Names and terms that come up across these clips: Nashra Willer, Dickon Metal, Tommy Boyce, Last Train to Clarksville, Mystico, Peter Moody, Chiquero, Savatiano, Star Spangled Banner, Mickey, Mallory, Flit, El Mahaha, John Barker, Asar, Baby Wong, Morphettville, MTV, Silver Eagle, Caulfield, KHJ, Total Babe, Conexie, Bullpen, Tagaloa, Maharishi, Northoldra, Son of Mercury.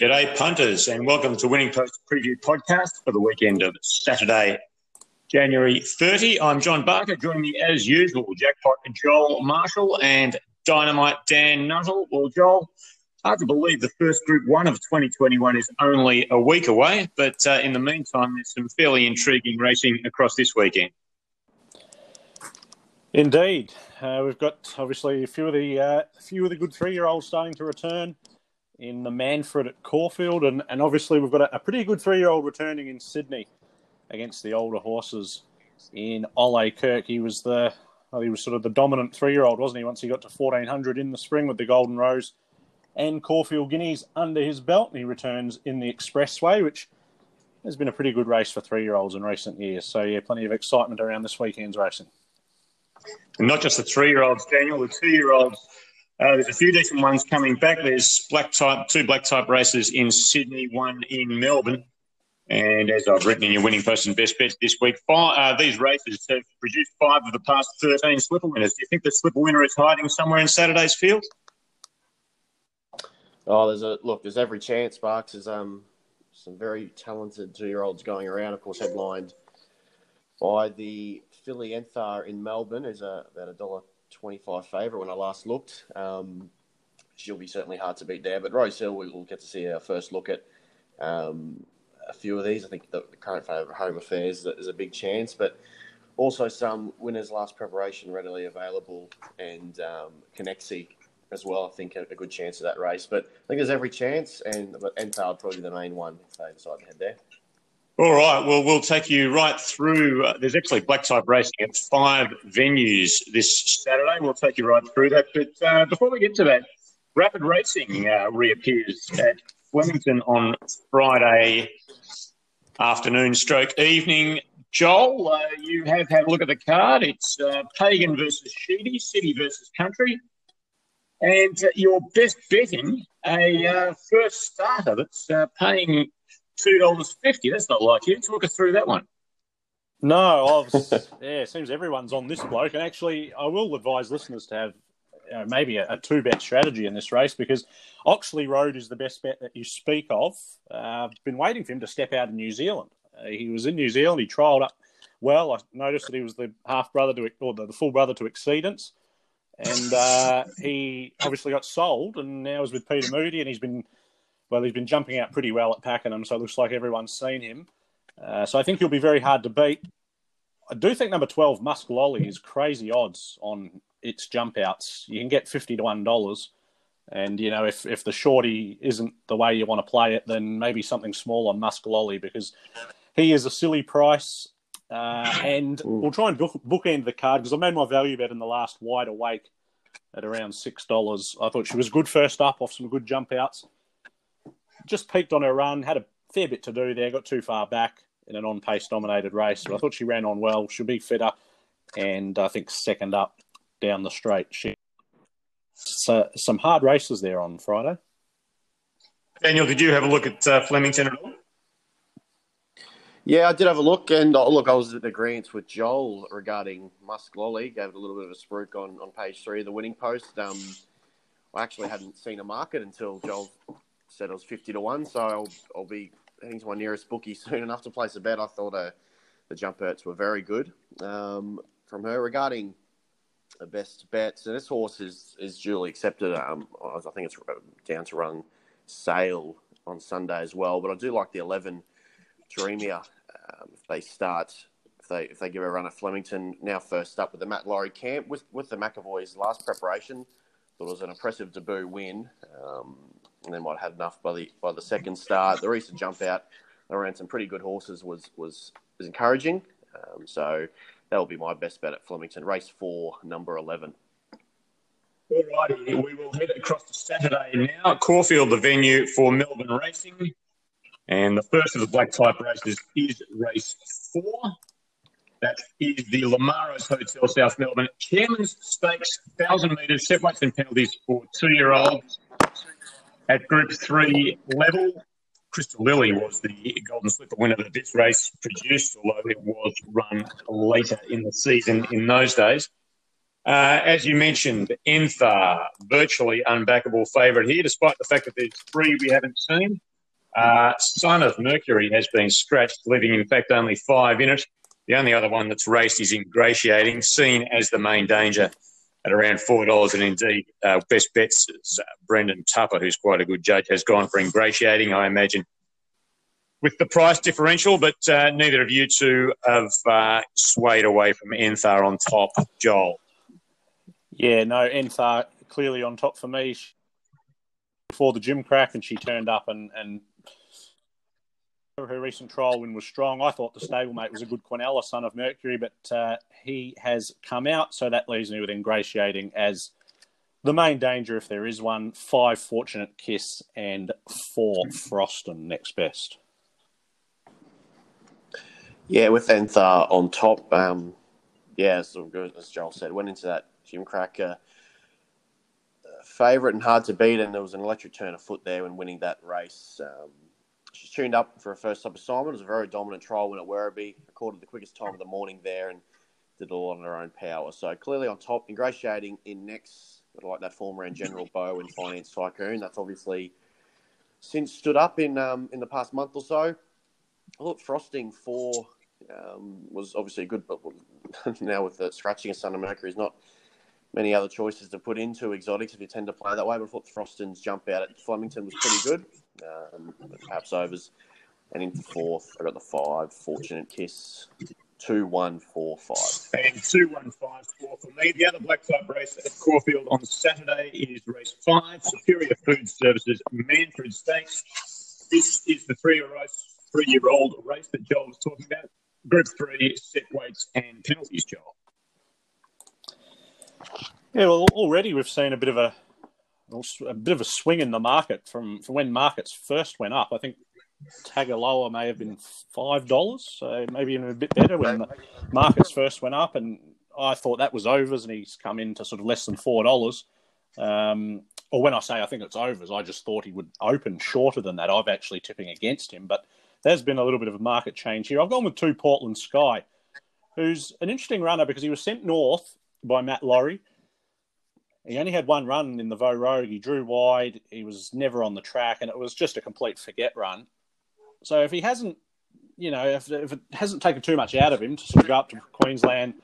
G'day punters and welcome to Winning Post Preview Podcast for the weekend of Saturday, January 30. I'm John Barker, joining me as usual, Jackpot Joel Marshall and Dynamite Dan Nuttall. Well, Joel, hard to believe the first Group 1 of 2021 is only a week away, but in the meantime there's some fairly intriguing racing across this weekend. Indeed. We've got obviously a few of the good three-year-olds starting to return in the Manfred at Caulfield, and obviously we've got a pretty good three-year-old returning in Sydney against the older horses in Ole Kirk. He was sort of the dominant three-year-old, wasn't he, once he got to 1400 in the spring with the Golden Rose and Caulfield Guineas under his belt, and he returns in the Expressway, which has been a pretty good race for three-year-olds in recent years. So, yeah, plenty of excitement around this weekend's racing. And not just the three-year-olds, Daniel, the two-year-olds. There's a few decent ones coming back. There's two black type races in Sydney, one in Melbourne. And as I've written in your winning post and best bets this week, these races have produced five of the past 13 slipper winners. Do you think the slipper winner is hiding somewhere in Saturday's field? Oh, there's every chance, Barks. There's some very talented two-year-olds going around. Of course, headlined by the filly Enthaar in Melbourne, is about $1.25 favourite when I last looked. She'll be certainly hard to beat there. But Rose Hill, we will get to see our first look at a few of these. I think the current favourite, Home Affairs, is a big chance. But also some winners last preparation, Readily Available, and Conexie as well, I think, a good chance of that race. But I think there's every chance, but Enthaar probably the main one if they decide to head there. All right, well, we'll take you right through. There's actually black-type racing at five venues this Saturday. We'll take you right through that. But before we get to that, Rapid Racing reappears at Flemington on Friday afternoon / evening. Joel, you have had a look at the card. It's Pagan versus Sheedy, City versus Country. And you're best betting a first starter that's paying $2.50. That's not like you. Talk us through that one. No, it seems everyone's on this bloke. And actually, I will advise listeners to have maybe a two-bet strategy in this race, because Oxley Road is the best bet that you speak of. I've been waiting for him to step out in New Zealand. He was in New Zealand. He trialled up well. I noticed that he was the full brother to Exceedance. And he obviously got sold and now is with Peter Moody, and he's been jumping out pretty well at Pakenham, so it looks like everyone's seen him. So I think he'll be very hard to beat. I do think number 12, Musk Lolly, is crazy odds on its jump outs. You can get $50 to $1. And, you know, if the shorty isn't the way you want to play it, then maybe something small on Musk Lolly, because he is a silly price. And we'll try and bookend the card, because I made my value bet in the last Wide Awake at around $6. I thought she was good first up off some good jump outs. Just peaked on her run, had a fair bit to do there, got too far back in an on-pace dominated race. But I thought she ran on well. She'll be fed up, and I think second up down the straight. Some hard races there on Friday. Daniel, did you have a look at Flemington at all? Yeah, I did have a look, and I was in agreement with Joel regarding Musk Lolly. Gave it a little bit of a spruik on page 3 of the winning post. I actually hadn't seen a market until Joel said it was 50 to 1, so I'll be heading to my nearest bookie soon enough to place a bet. I thought the jump outs were very good from her. Regarding the best bets, and this horse is duly accepted. I think it's down to run sale on Sunday as well. But I do like the 11 Dreamia. If they give a run at Flemington now, first up with the Matt Laurie camp with the McAvoy's last preparation. Thought it was an impressive debut win. And then might have had enough by the second start. The recent jump out around some pretty good horses was encouraging. So that will be my best bet at Flemington, race 4, number 11. All righty, we will head across to Saturday now. Caulfield, the venue for Melbourne racing, and the first of the black type races is race 4. That is the Lamaros Hotel, South Melbourne. Chairman's Stakes, 1,000 metres, set weights and penalties for two-year-olds. At Group 3 level, Crystal Lily was the Golden Slipper winner that this race produced, although it was run later in the season in those days. As you mentioned, Enthaar, virtually unbackable favourite here, despite the fact that there's three we haven't seen. Son of Mercury has been scratched, leaving, in fact, only 5 in it. The only other one that's raced is Ingratiating, seen as the main danger at around $4. And indeed, Best Bets, Brendan Tupper, who's quite a good judge, has gone for Ingratiating, I imagine, with the price differential. But neither of you two have swayed away from Enthaar on top. Joel? Yeah, no, Enthaar clearly on top for me. Before the Gimcrack, and she turned up and her recent trial win was strong. I thought the stablemate was a good Quinella, Son of Mercury, but he has come out, so that leaves me with Ingratiating as the main danger if there is one. 5 Fortunate Kiss and 4 Froston next best. Yeah, with Enthaar on top, as Joel said, went into that Gimcrack favourite and hard to beat, and there was an electric turn of foot there when winning that race. She's tuned up for her first up assignment. It was a very dominant trial win at Werribee, recorded the quickest time of the morning there, and did a lot on her own power. So clearly on top, Ingratiating in next. I like that form around General Bow and Finance Tycoon. That's obviously since stood up in the past month or so. I thought Frosting 4 was obviously good, but now with the scratching of Son of Mercury, is not many other choices to put into exotics if you tend to play that way. But I thought Froston's jump out at Flemington was pretty good. Perhaps overs. And into 4th, I got the 5 Fortunate Kiss. 2-1-4-5. And 2-1-5-4 for me. The other black type race at Caulfield on Saturday is race 5, Superior Food Services Manfred Stakes. This is the three-year-old race that Joel was talking about. Group 3, set weights and penalties, Joel. Yeah, well, already we've seen a bit of a swing in the market from when markets first went up. I think Tagaloa may have been $5, so maybe even a bit better when the markets first went up. And I thought that was overs, and he's come into sort of less than $4. Or when I say I think it's overs, I just thought he would open shorter than that. I've actually tipping against him, but there's been a little bit of a market change here. I've gone with 2 Portland Sky, who's an interesting runner because he was sent north by Mallory. He only had one run in the Vaux Road. He drew wide. He was never on the track, and it was just a complete forget run. So if he hasn't, if it hasn't taken too much out of him to sort of go up to Queensland,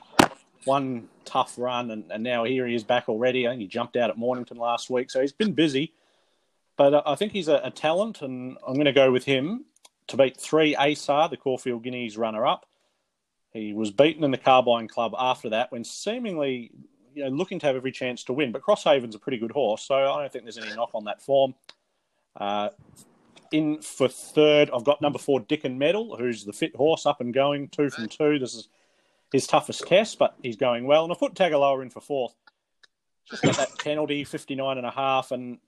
one tough run, and now here he is back already. I think he jumped out at Mornington last week, so he's been busy. But I think he's a talent, and I'm going to go with him to beat 3 Asar, the Caulfield Guineas runner-up. He was beaten in the Carbine Club after that when seemingly, looking to have every chance to win. But Crosshaven's a pretty good horse, so I don't think there's any knock on that form. In for 3rd, I've got number 4, Dickon Metal, who's the fit horse, up and going, 2 from 2. This is his toughest test, but he's going well. And I put Tagaloa in for 4th. Just got that penalty, 59.5, and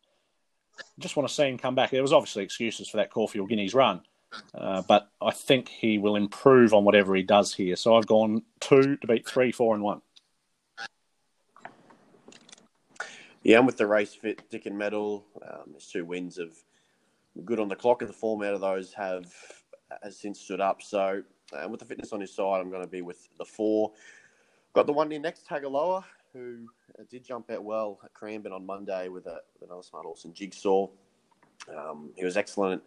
just want to see him come back. There was obviously excuses for that Caulfield Guineas run. But I think he will improve on whatever he does here. So I've gone 2 to beat 3, 4 and 1. Yeah, and with the race fit, Dickon Metal, his 2 wins of good on the clock, and the form out of those has since stood up. So with the fitness on his side, I'm going to be with the 4. Got the one near next, Tagaloa, who did jump out well at Cranbourne on Monday with another smart horse in Jigsaw. He was excellent.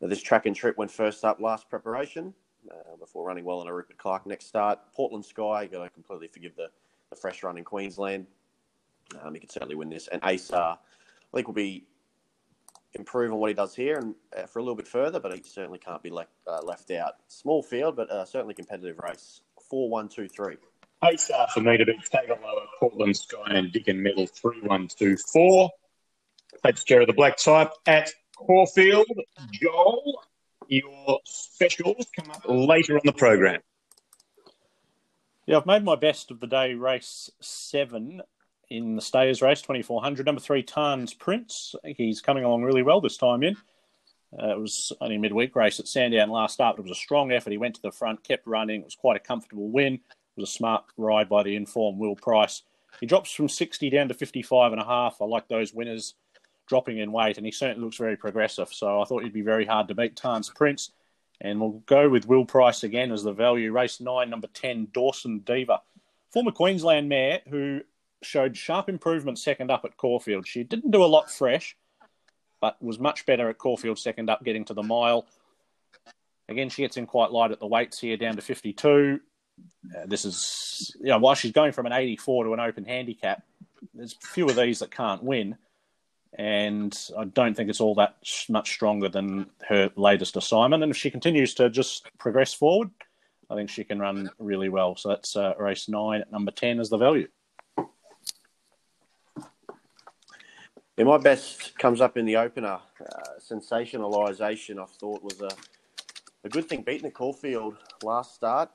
This track and trip went first up last preparation before running well in a Rupert Clark next start. Portland Sky, you've got to completely forgive the fresh run in Queensland. He could certainly win this. And Asar, I think, will be improving what he does here and for a little bit further, but he certainly can't be left out. Small field, but certainly competitive race. 4-1-2-3. Asar for me to be Tagaloa, Portland Sky, and Dickon Metal. 3-1-2-4. That's Jerry the Black Type at Caulfield. Joel, your specials come up later on the program. Yeah, I've made my best of the day, race 7 in the Stayers race, 2400. Number 3, Tarnes Prince. He's coming along really well this time in. It was only a midweek race at Sandown last start, but it was a strong effort. He went to the front, kept running. It was quite a comfortable win. It was a smart ride by the informed Will Price. He drops from 60 down to 55.5. I like those winners dropping in weight, and he certainly looks very progressive. So I thought he'd be very hard to beat, Tarnes Prince. And we'll go with Will Price again as the value. Race 9, number 10, Dawson Diva. Former Queensland mare who showed sharp improvement second up at Caulfield. She didn't do a lot fresh, but was much better at Caulfield second up, getting to the mile. Again, she gets in quite light at the weights here, down to 52. This is, you know, while she's going from an 84 to an open handicap, there's few of these that can't win. And I don't think it's all that much stronger than her latest assignment. And if she continues to just progress forward, I think she can run really well. So that's race 9 at number 10 as the value. Yeah, my best comes up in the opener. Sensationalisation, I thought, was a good thing, beating at Caulfield last start.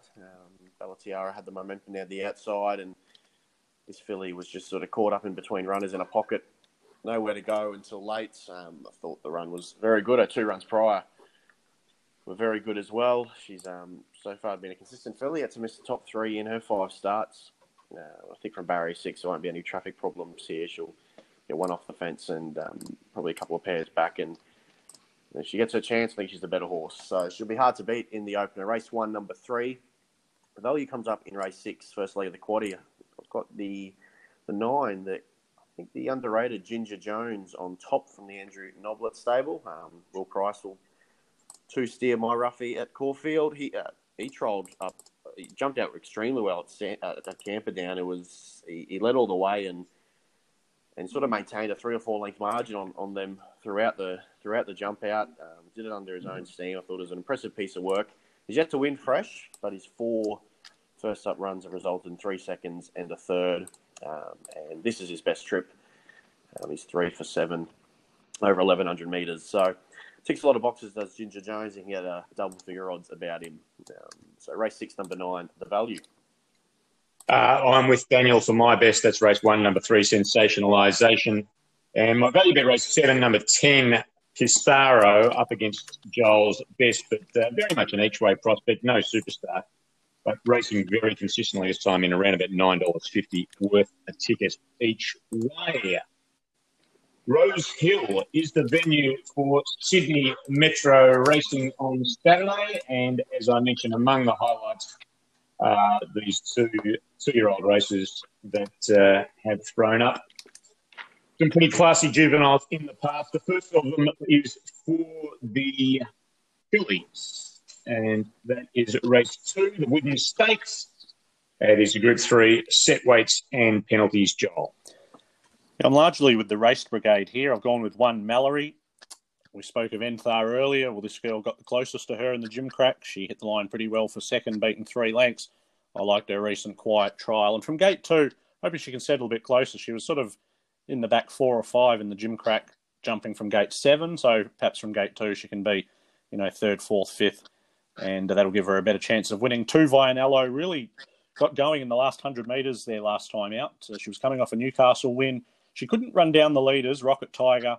Bellatiara had the momentum down the outside, and this filly was just sort of caught up in between runners in a pocket. Nowhere to go until late. I thought the run was very good. Her two runs prior were very good as well. She's so far been a consistent filly. Had to miss the top three in her 5 starts. I think from barrier 6 there won't be any traffic problems here. She'll get one off the fence and probably a couple of pairs back. And if she gets her chance, I think she's the better horse. So she'll be hard to beat in the opener. Race 1, number 3. The value comes up in race 6, first leg of the quad here. I've got the 9 that... I think the underrated Ginger Jones on top from the Andrew Noblett stable. Will Price will two-steer my roughie at Caulfield. He trolled up. He jumped out extremely well at Camperdown. It was he led all the way and sort of maintained a 3 or 4 length margin on them throughout the jump out. Did it under his own steam. I thought it was an impressive piece of work. He's yet to win fresh, but his 4 first up runs have resulted in 3 seconds and a third. And this is his best trip. He's 3 for 7 over 1,100 metres. So ticks a lot of boxes, does Ginger Jones. You can get a double-figure odds about him. So race 6, number 9, the value. I'm with Daniel for my best. That's race 1, number 3, Sensationalisation. And my value bet, race 7, number 10, Pissarro, up against Joel's best, but very much an each-way prospect, no superstar. But racing very consistently this time in around about $9.50 worth a ticket each way. Rose Hill is the venue for Sydney Metro racing on Saturday. And as I mentioned, among the highlights are these two-year-old races that have thrown up some pretty classy juveniles in the past. The first of them is for the fillies. And that is race 2, the Wooden Stakes. It is Group 3, set weights and penalties, Joel. I'm largely with the race brigade here. I've gone with 1, Mallory. We spoke of Enthaar earlier. Well, this girl got the closest to her in the Gimcrack. She hit the line pretty well for second, beaten 3 lengths. I liked her recent quiet trial. And from gate 2, hoping she can settle a bit closer. She was sort of in the back 4 or 5 in the Gimcrack, jumping from gate 7. So perhaps from gate 2 she can be, you know, 3rd, 4th, 5th. And that'll give her a better chance of winning. 2, Vianello really got going in the last 100 metres there last time out. So she was coming off a Newcastle win. She couldn't run down the leaders, Rocket Tiger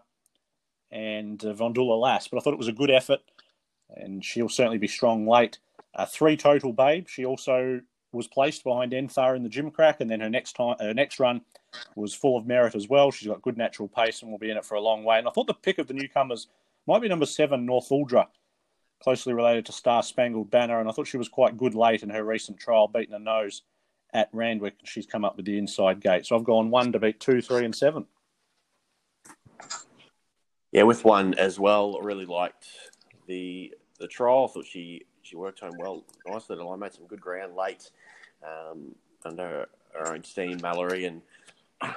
and Vondula Lass, but I thought it was a good effort, and she'll certainly be strong late. 3, Total Babe. She also was placed behind Enthaar in the Gimcrack, and then her next run was full of merit as well. She's got good natural pace and will be in it for a long way. And I thought the pick of the newcomers might be number 7, Northoldra, closely related to Star Spangled Banner, and I thought she was quite good late in her recent trial, beating a nose at Randwick. She's come up with the inside gate. So I've gone 1 to beat 2, 3 and 7. Yeah, with 1 as well. I really liked the trial. I thought she worked home well, nicely. The line made some good ground late under her own steam, Mallory, and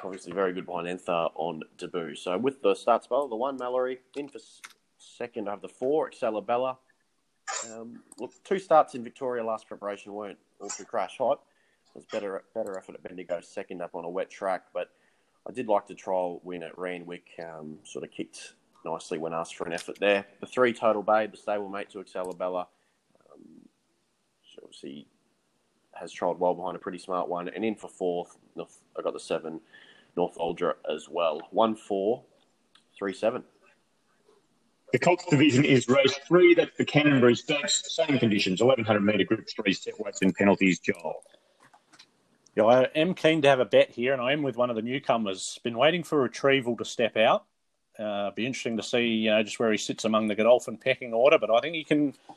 obviously very good behind Enthaar on debut. So with the start spell, the 1, Mallory, in for second, I have the 4, Accela Bella. Look, 2 starts in Victoria last preparation weren't all too crash hot. It was better effort at Bendigo, second up on a wet track, but I did like the trial win at Randwick. Sort of kicked nicely when asked for an effort there. The 3, Total Babe, the stablemate to Accela Bella. She obviously has trialled well behind a pretty smart one, and in for 4th, I got the 7, Northoldra as well. 1, 4, 3, 7. The Colts division is race 3. That's the Canterbury Stakes. Same conditions, 1,100-metre Group 3, set weights and penalties, Joel. Yeah, I am keen to have a bet here, and I am with one of the newcomers. Been waiting for Retrieval to step out. Be interesting to see, you know, just where he sits among the Godolphin pecking order, but I think he can... I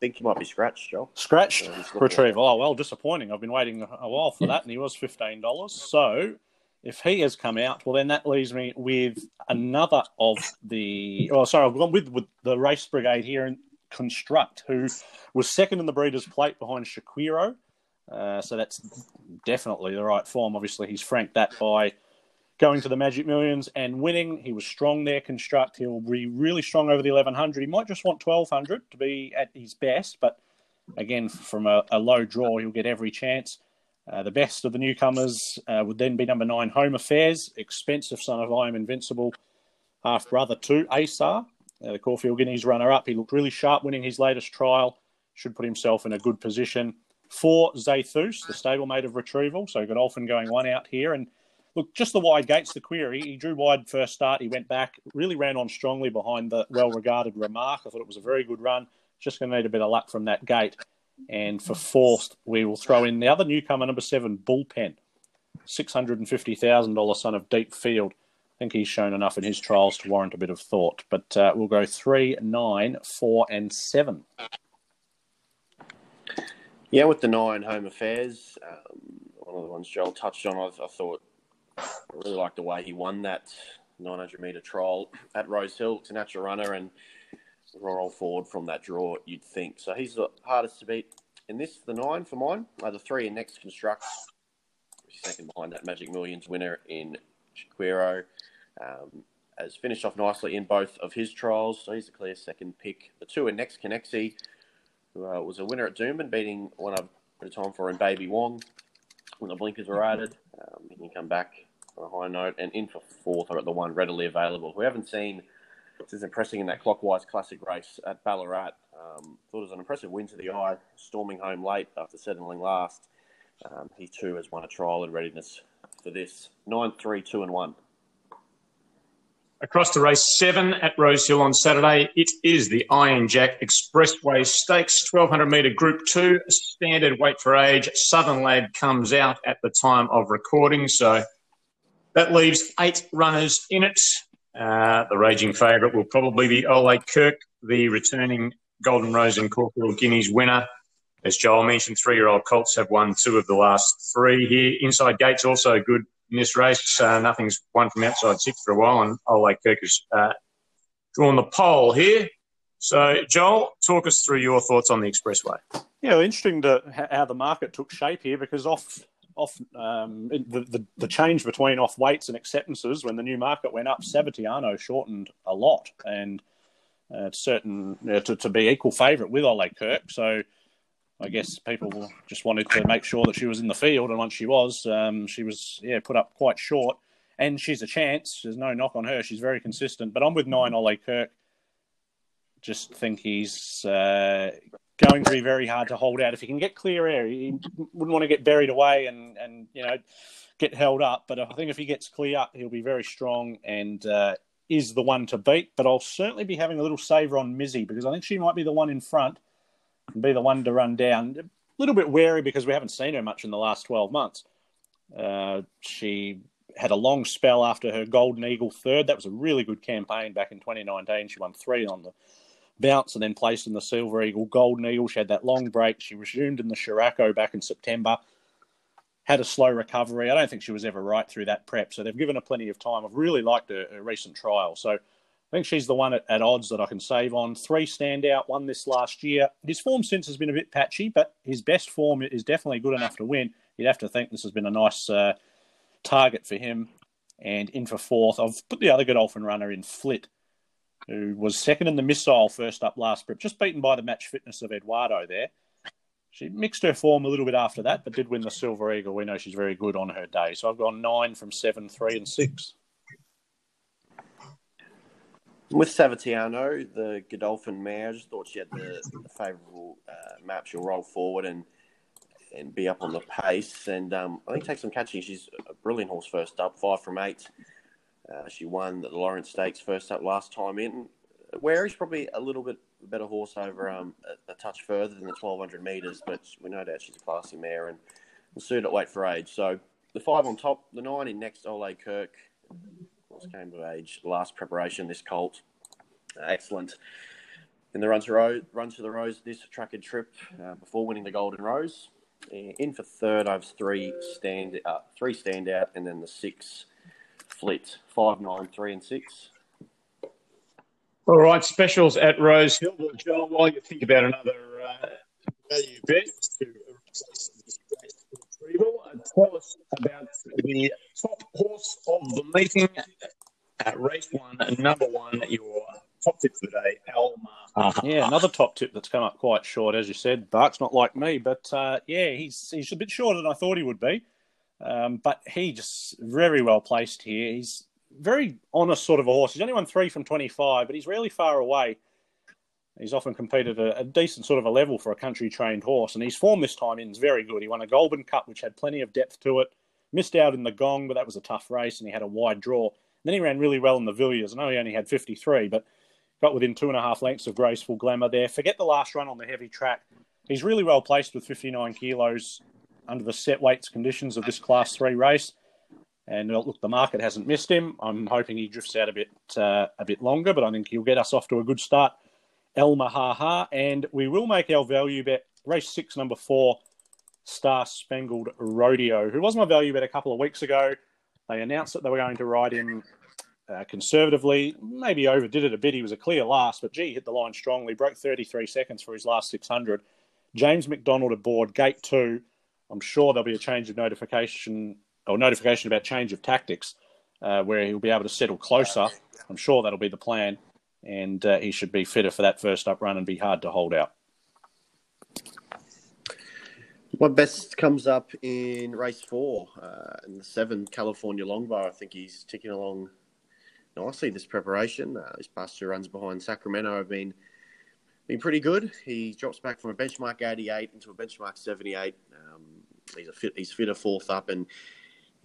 think he might be scratched, Joel. Scratched? Retrieval. Oh, well, disappointing. I've been waiting a while for that, and he was $15. So If he has come out, well, then that leaves me with another of the... Oh, sorry, I've gone with the race brigade here in Construct, who was second in the Breeders' Plate behind Shaquiro. So that's definitely the right form. Obviously, he's franked that by going to the Magic Millions and winning. He was strong there, Construct. He'll be really strong over the 1100. He might just want 1200 to be at his best, but again, from a low draw, he'll get every chance. The best of the newcomers would then be number 9, Home Affairs, expensive son of I Am Invincible, half-brother to Asar, the Caulfield Guineas runner-up. He looked really sharp winning his latest trial, should put himself in a good position. 4, Zethus, the stablemate of Retrieval, so Godolphin going one out here. And look, just the wide gates, the query. He drew wide first start, he went back, really ran on strongly behind the well-regarded Remark. I thought it was a very good run, just going to need a bit of luck from that gate. And for fourth, we will throw in the other newcomer, number 7, Bullpen, $650,000 son of Deep Field. I think he's shown enough in his trials to warrant a bit of thought. But we'll go 3, 9, 4, and 7. Yeah, with the 9, Home Affairs, one of the ones Joel touched on, I thought I really liked the way he won that 900-metre trial at Rose Hill. It's a natural runner and roll forward from that draw, you'd think. So he's the hardest to beat in this, the 9 for mine. The 3 in next Construct, second behind that Magic Millions winner in Chiquero, has finished off nicely in both of his trials. So he's a clear second pick. The 2 in next Conexie, who was a winner at Doomben, beating one up at a time for in Baby Wong when the blinkers were added. He can come back on a high note. And in for fourth, at the 1, Readily Available. We haven't seen... This is impressive in that Clockwise Classic race at Ballarat. Thought it was an impressive win to the eye, storming home late after settling last. He too has won a trial in readiness for this. 9, 3, 2, and 1. Across to race 7 at Rosehill on Saturday, it is the Iron Jack Expressway Stakes, 1200-metre Group 2, standard weight for age. Southern Lad comes out at the time of recording, so that leaves 8 runners in it. The raging favourite will probably be Ole Kirk, the returning Golden Rose and Caulfield Guineas winner. As Joel mentioned, 3-year-old colts have won 2 of the last 3 here. Inside gate's also good in this race. Nothing's won from outside 6 for a while, and Ole Kirk has drawn the pole here. So, Joel, talk us through your thoughts on the Expressway. Yeah, well, interesting how the market took shape here, because the change between off weights and acceptances when the new market went up, Savatiano shortened a lot and to be equal favourite with Ole Kirk. So I guess people just wanted to make sure that she was in the field, and once she was put up quite short. And she's a chance. There's no knock on her. She's very consistent. But I'm with 9, Ole Kirk. Just think he's... going to be very hard to hold out. If he can get clear air, he wouldn't want to get buried away and get held up. But I think if he gets clear up, he'll be very strong and is the one to beat. But I'll certainly be having a little saver on Mizzy, because I think she might be the one in front and be the one to run down. A little bit wary because we haven't seen her much in the last 12 months. She had a long spell after her Golden Eagle third. That was a really good campaign back in 2019. She won 3 on the bounce and then placed in the Silver Eagle, Golden Eagle. She had that long break. She resumed in the Scirocco back in September. Had a slow recovery. I don't think she was ever right through that prep, so they've given her plenty of time. I've really liked her recent trial. So I think she's the one at odds that I can save on. 3 standout, won this last year. His form since has been a bit patchy, but his best form is definitely good enough to win. You'd have to think this has been a nice target for him. And in for fourth, I've put the other Godolphin runner in, Flit, who was second in the Missile first up last prep, just beaten by the match fitness of Eduardo there. She mixed her form a little bit after that, but did win the Silver Eagle. We know she's very good on her day. So I've gone 9 from 7, 3, and 6. With Savatiano, the Godolphin mare, I just thought she had the favourable map. She'll roll forward and be up on the pace. And I think take some catching. She's a brilliant horse first up, 5 from 8. She won the Lawrence Stakes first up last time in. Wary's probably a little bit better horse over a touch further than the 1,200 metres, but we no doubt she's a classy mare and will suit at weight for age. So the 5 on top, the 9 in next, Ole Kirk. Horse came to age last preparation, this colt. Excellent. In the run to the Rose, this tracked trip before winning the Golden Rose. In for third, I have three standout, and then the six flit. 5, 9, 3, and 6. All right, specials at Rosehill. Well, Joel, while you think about another value bet to replace this race for Retrieval, tell us about the top horse of the meeting at race one, number one, your top tip for the day, Almar. Yeah, another top tip that's come up quite short, as you said. Bart's not like me, but yeah, he's a bit shorter than I thought he would be. But he just very well placed here. He's very honest sort of a horse. He's only won 3 from 25, but he's rarely far away. He's often competed a decent sort of a level for a country-trained horse, and his form this time in is very good. He won a Golden Cup, which had plenty of depth to it. Missed out in the Gong, but that was a tough race, and he had a wide draw. And then he ran really well in the Villiers. I know he only had 53, but got within 2.5 lengths of Graceful Glamour there. Forget the last run on the heavy track. He's really well placed with 59 kilos under the set weights conditions of this Class 3 race. And look, the market hasn't missed him. I'm hoping he drifts out a bit longer, but I think he'll get us off to a good start. El Mahaha, and we will make our value bet race 6, number 4, Star Spangled Rodeo, who was my value bet a couple of weeks ago. They announced that they were going to ride him conservatively. Maybe overdid it a bit. He was a clear last, but gee, hit the line strongly. Broke 33 seconds for his last 600. James McDonald aboard gate 2. I'm sure there'll be a change of notification. Or notification about change of tactics, where he'll be able to settle closer. I'm sure that'll be the plan, and he should be fitter for that first up run and be hard to hold out. My best comes up in race 4 in the 7 California Longbar. I think he's ticking along nicely this preparation. His past 2 runs behind Sacramento have been pretty good. He drops back from a benchmark 88 into a benchmark 78. He's fitter 4th up, and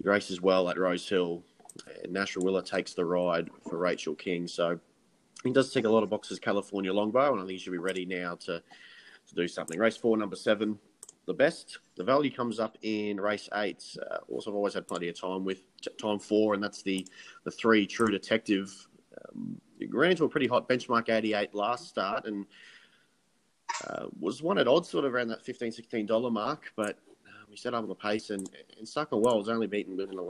he races well at Rosehill. Nashra Willer takes the ride for Rachel King. So he does tick a lot of boxes, California Longbow, and I think he should be ready now to do something. Race 4, number 7, the best. The value comes up in race 8. Also, I've always had plenty of time with time 4, and that's the 3, True Detective. He ran into a pretty hot benchmark 88 last start and was one at odds, sort of around that $15, $16 mark, but he set up on the pace, and Sucker Wells only beaten within a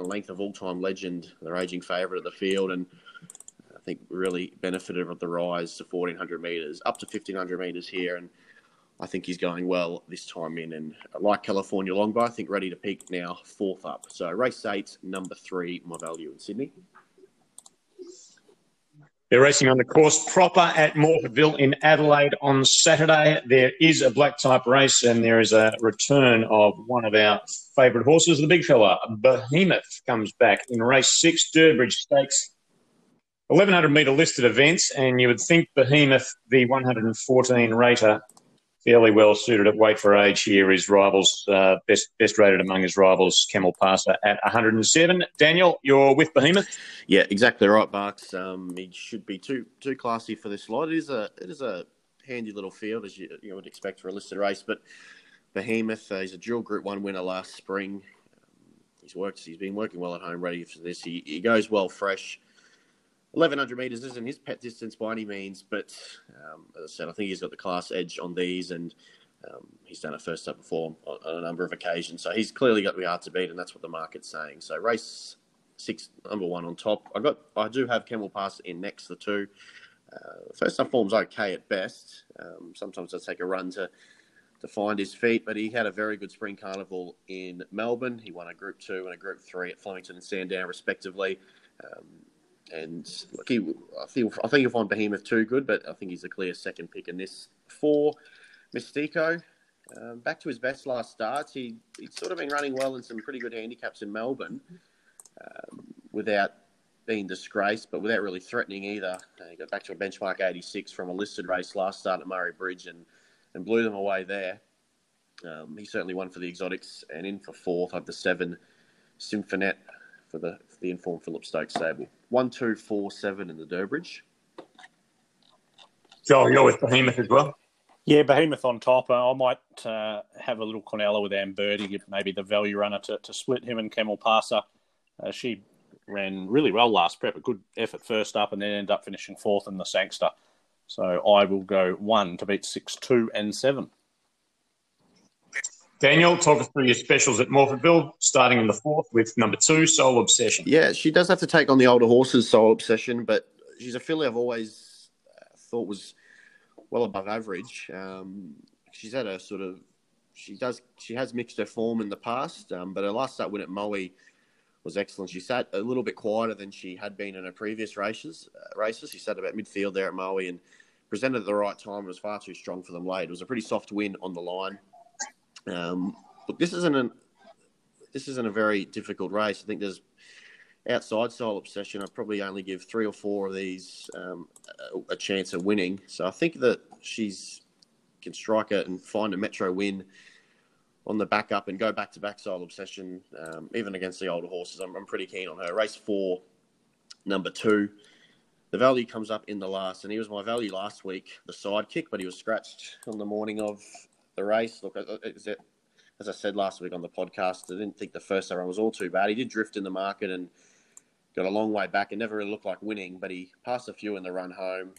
length of all-time legend, the raging favourite of the field, and I think really benefited of the rise to 1,400 metres, up to 1,500 metres here, and I think he's going well this time in, and like California Longbow, I think ready to peak now, 4th up. So race 8, number 3, my value in Sydney. They're racing on the course proper at Morphettville in Adelaide on Saturday. There is a black type race, and there is a return of one of our favourite horses, the big fella, Behemoth, comes back in race 6, Durbridge Stakes, 1,100 metre listed events, and you would think Behemoth, the 114 rater, fairly well suited at weight for age here. His rivals, best rated among his rivals, Camel Passer at 107. Daniel, you're with Behemoth? Yeah, exactly right, Barks. He should be too classy for this lot. It is a handy little field, as you would expect for a listed race. But Behemoth, he's a dual Group 1 winner last spring. He's been working well at home, ready for this. He goes well fresh. 1,100 metres isn't his pet distance by any means, but as I said, I think he's got the class edge on these, and he's done it first up before on a number of occasions. So he's clearly got to be hard to beat, and that's what the market's saying. So race 6, number 1 on top. I do have Camel Pass in next, the 2. First up form's okay at best. Sometimes I take a run to find his feet, but he had a very good spring carnival in Melbourne. He won a Group 2 and a Group 3 at Flemington and Sandown, respectively. And look, I think you'll find Behemoth too good, but I think he's a clear second pick in this. 4, Mystico, back to his best last starts. He'd sort of been running well in some pretty good handicaps in Melbourne without being disgraced, but without really threatening either. He got back to a benchmark 86 from a listed race last start at Murray Bridge and blew them away there. He certainly won for the Exotics, and in for 4th of the 7, Symphonet, for the informed Philip Stokes stable. 1, 2, 4, 7 in the Durbridge. Joel, you're with Behemoth as well? Yeah, Behemoth on top. I might have a little Cornella with Anne Birdie, maybe the value runner to split him and Camel Passer. She ran really well last prep, a good effort first up, and then ended up finishing 4th in the Sangster. So I will go 1 to beat 6, 2 and 7. Daniel, talk us through your specials at Morphettville, starting in the fourth with number 2, Soul Obsession. Yeah, she does have to take on the older horses, Soul Obsession, but she's a filly I've always thought was well above average. She's had a sort of she has mixed her form in the past, but her last start win at Moe was excellent. She sat a little bit quieter than she had been in her previous races. She sat about midfield there at Moe and presented at the right time. It was far too strong for them late. It was a pretty soft win on the line. Look, this isn't a very difficult race. I think there's outside Soul Obsession. I probably only give 3 or 4 of these a chance of winning. So I think that she's can strike it and find a metro win on the back up and go back to back Soul Obsession, even against the older horses. I'm pretty keen on her. Race 4, number 2. The value comes up in the last, and he was my value last week, the Sidekick, but he was scratched on the morning of the race. Look, as I said last week on the podcast, I didn't think the first run was all too bad. He did drift in the market and got a long way back. It never really looked like winning, but he passed a few in the run home.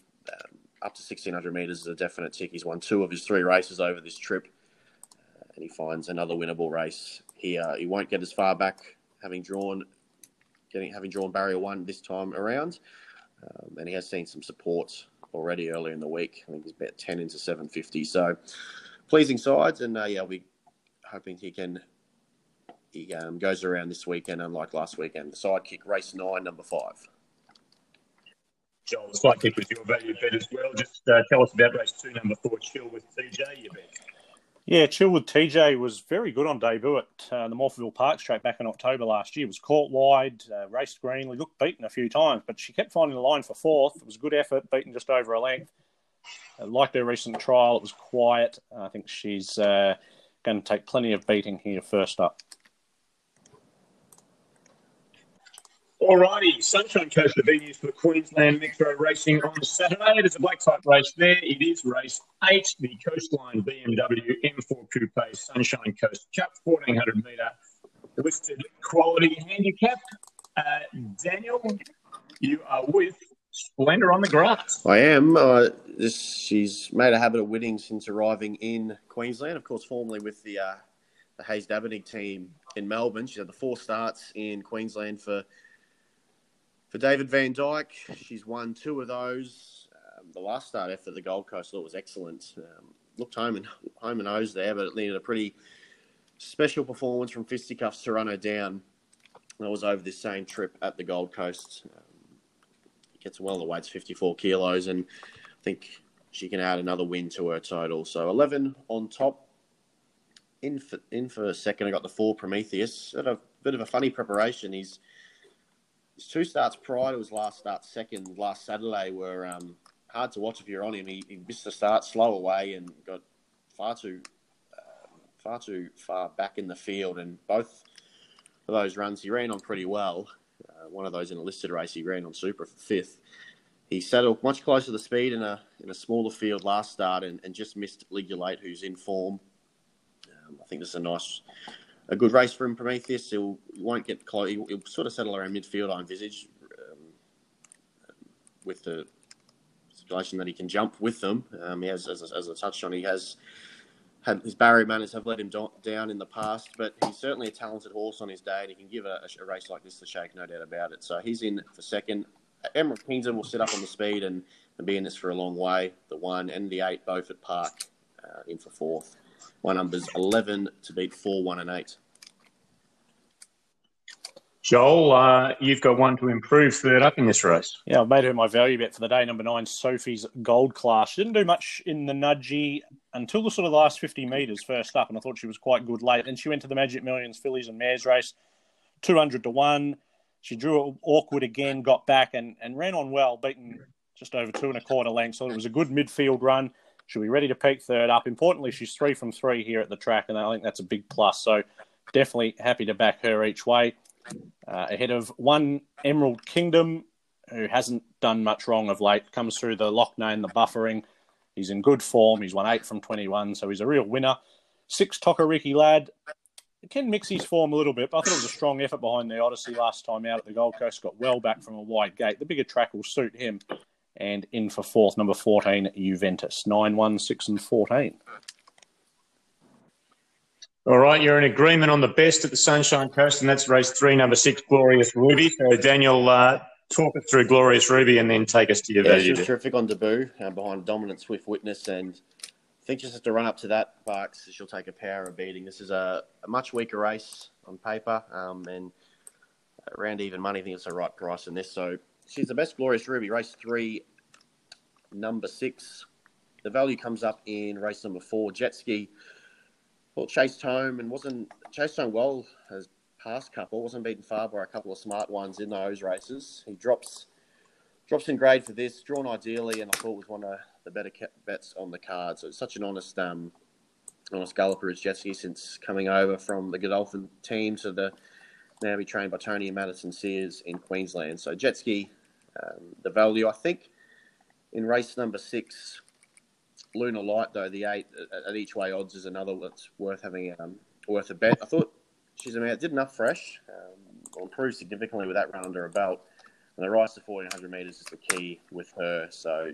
Up to 1,600 metres is a definite tick. He's won 2 of his 3 races over this trip, and he finds another winnable race here. He won't get as far back, having drawn barrier 1 this time around, and he has seen some support already earlier in the week. I think he's bet 10 into 750, so... pleasing sides, and we're hoping he goes around this weekend, unlike last weekend. The Sidekick, race 9, number 5. Joel, the Sidekick was your value bet as well. Just tell us about race 2, number 4, Chill with TJ, you bet. Yeah, Chill with TJ was very good on debut at the Morphettville Park Straight back in October last year. It was caught wide, raced greenly, looked beaten a few times, but she kept finding the line for 4th. It was a good effort, beaten just over a length. Like their recent trial, it was quiet. I think she's going to take plenty of beating here first up. All righty, Sunshine Coast of venues for Queensland Metro Racing on Saturday. It is a black type race there. It is race 8, the Coastline BMW M4 Coupe Sunshine Coast Cup, 1,400 metre listed quality handicap. Daniel, you are with Splendor on the Grass. I am. She's made a habit of winning since arriving in Queensland. Of course, formerly with the Hayes Davenport team in Melbourne. She's had the 4 starts in Queensland for David Van Dyke. She's won 2 of those. The last start effort at the Gold Coast, I thought was excellent. Looked home and O's there, but it needed a pretty special performance from Fisticuffs to run her down. That was over this same trip at the Gold Coast. Gets well the weights, 54 kilos, and I think she can add another win to her total. So 11 on top. In for a second, I got the 4 Prometheus. Had a bit of a funny preparation. His 2 starts prior to his last start, second last Saturday, were hard to watch if you're on him. He missed the start, slow away, and got far too far back in the field. And both of those runs, he ran on pretty well. One of those in a listed race, he ran on super for 5th. He settled much closer to the speed in a smaller field last start and just missed Ligulate, who's in form. I think this is a good race for him, Prometheus. He won't get close. He'll sort of settle around midfield, I envisage, with the stipulation that he can jump with them. He has, as I touched on, he has had his barrier manners have let him down in the past, but he's certainly a talented horse on his day, and he can give a race like this a shake, no doubt about it. So he's in for second. Emerald Kingdom will sit up on the speed and be in this for a long way. The 1 and the 8, both at Park, in for 4th. My number's 11 to beat 4, 1 and 8. Joel, you've got one to improve third up in this race. Yeah, I've made her my value bet for the day, number 9, Sophie's Gold Class. She didn't do much in the nudgy until the sort of last 50 metres first up, and I thought she was quite good late. And she went to the Magic Millions Fillies and Mares race, 200 to 1. She drew awkward again, got back, and ran on well, beaten just over 2 1/4 lengths. So it was a good midfield run. She'll be ready to peak third up. Importantly, she's 3 from 3 here at the track, and I think that's a big plus. So definitely happy to back her each way. Ahead of 1 Emerald Kingdom, who hasn't done much wrong of late, comes through the Locknane, the buffering. He's in good form. He's won 8 from 21, so he's a real winner. 6 Tokoriki Lad. Ken Mixie's form a little bit, but I thought it was a strong effort behind the Odyssey last time out at the Gold Coast. Got well back from a wide gate. The bigger track will suit him. And in for 4th, number 14, Juventus. 9, 1, 6 and 14. All right, you're in agreement on the best at the Sunshine Coast, and that's race 3, number 6, Glorious Ruby. So, Daniel, talk us through Glorious Ruby and then take us to your value. She was terrific on debut behind Dominant Swift Witness, and I think just to run up to that, Barks, she'll take a power of beating. This is a much weaker race on paper, and around even money, I think it's the right price in this. So she's the best, Glorious Ruby, race 3, number 6. The value comes up in race number 4, Jet Ski. Well, chased home well as past couple, wasn't beaten far by a couple of smart ones in those races. He drops in grade for this, drawn ideally, and I thought was one of the better bets on the card. So it's such an honest galloper as Jet Ski, since coming over from the Godolphin team to the now be trained by Tony and Madison Sears in Queensland. So Jet Ski, the value, I think, in race number 6. Lunar Light, though, the 8 at each way odds is another that's worth having, worth a bet. I thought she's did enough fresh, improved significantly with that run under her belt, and the rise to 1400 metres is the key with her. So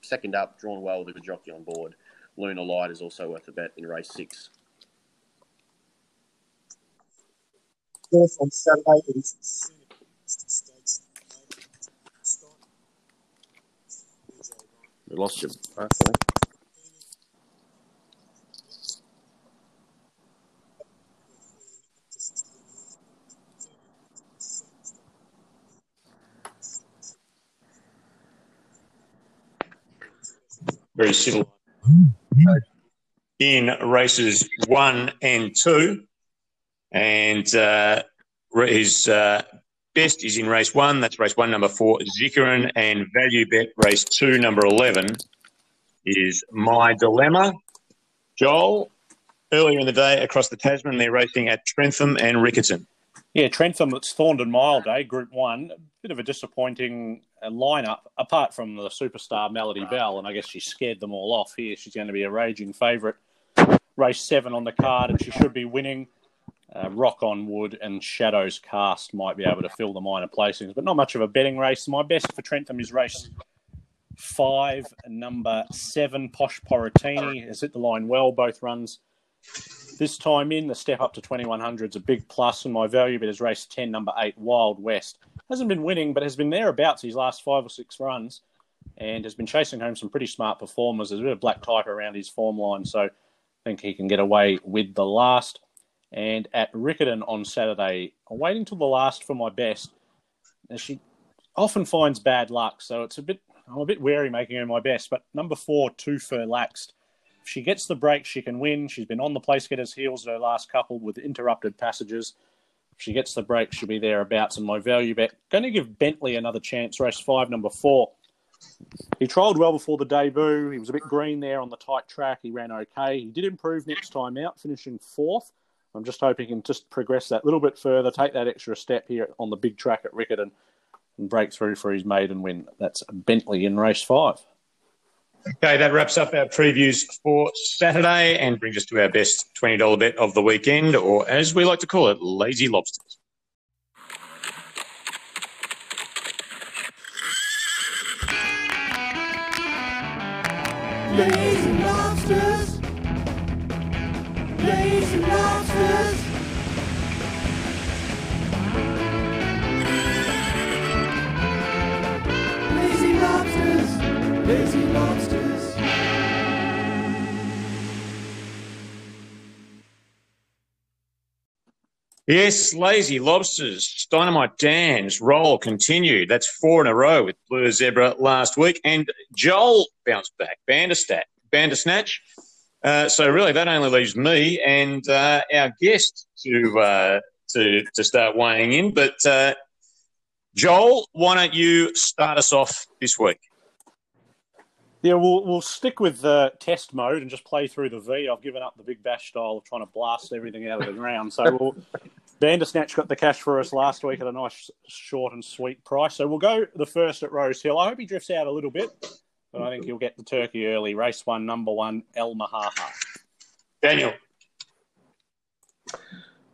second up, drawn well with a good jockey on board. Lunar Light is also worth a bet in race 6. Fourth on Saturday, it is we lost you. Very civil. In races 1 and 2, and his best is in race 1. That's race 1, number 4, Zikarin, and value bet race 2, number 11, is My Dilemma. Joel, earlier in the day across the Tasman, they're racing at Trentham and Riccarton. Yeah, Trentham, it's Thorndon Mile Day, Group 1. A bit of a disappointing lineup, apart from the superstar Melody Bell, and I guess she scared them all off here. She's going to be a raging favourite. Race 7 on the card, and she should be winning. Rock on Wood and Shadows Cast might be able to fill the minor placings, but not much of a betting race. My best for Trentham is race 5, number 7, Posh Porratini has hit the line well, both runs. This time in, the step up to 2100 is a big plus, and my value bet is race 10, number 8, Wild West. Hasn't been winning, but has been thereabouts his last 5 or 6 runs, and has been chasing home some pretty smart performers. There's a bit of black type around his form line, so I think he can get away with the last. And at Riccarton on Saturday, I'm waiting till the last for my best. And she often finds bad luck, so I'm a bit wary making her my best. But number 4, Too Furlaxed. If she gets the break, she can win. She's been on the place getters' heels at her last couple with interrupted passages. If she gets the break, she'll be thereabouts. And my value bet, going to give Bentley another chance, race 5, number 4. He trialled well before the debut. He was a bit green there on the tight track. He ran okay. He did improve next time out, finishing 4th. I'm just hoping he can just progress that little bit further, take that extra step here on the big track at Riccarton and break through for his maiden win. That's Bentley in race 5. Okay, that wraps up our previews for Saturday and brings us to our best $20 bet of the weekend, or as we like to call it, Lazy Lobsters. Lazy Lobsters. Lazy Lobsters. Lazy Lobsters. Lazy Lobsters. Yes, Lazy Lobsters. Dynamite Dan's roll continued. That's 4 in a row with Blue Zebra last week. And Joel bounced back. Bandersnatch. So really, that only leaves me and our guest to start weighing in. But Joel, why don't you start us off this week? Yeah, we'll stick with the test mode and just play through the V. I've given up the Big Bash style of trying to blast everything out of the ground. So Bandersnatch got the cash for us last week at a nice short and sweet price. So we'll go the first at Rose Hill. I hope he drifts out a little bit, but I think he'll get the turkey early. Race 1, number 1, El Mahaha. Daniel. I'm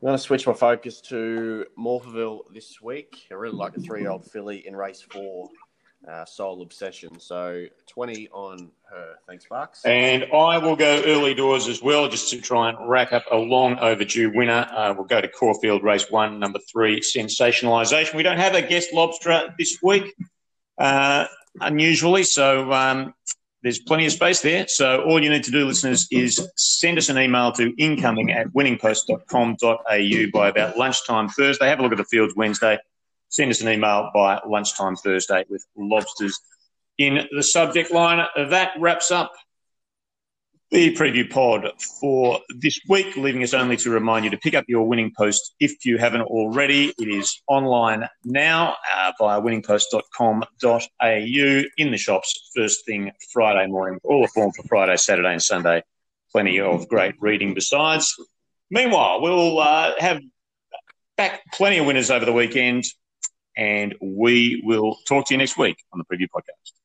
going to switch my focus to Morpheville this week. I really like a 3-year-old filly in race 4, Soul Obsession. So 20 on her. Thanks, Bucks. And I will go early doors as well, just to try and rack up a long overdue winner. We'll go to Caulfield, race one, number 3, Sensationalisation. We don't have a guest lobster this week, unusually, so there's plenty of space there. So all you need to do, listeners, is send us an email to incoming@winningpost.com.au by about lunchtime Thursday. Have a look at the fields Wednesday. Send us an email by lunchtime Thursday with lobsters in the subject line. That wraps up the preview pod for this week, leaving us only to remind you to pick up your Winning Post if you haven't already. It is online now via winningpost.com.au, in the shops first thing Friday morning. All the form for Friday, Saturday and Sunday. Plenty of great reading besides. Meanwhile, we'll have back plenty of winners over the weekend. And we will talk to you next week on the Preview Podcast.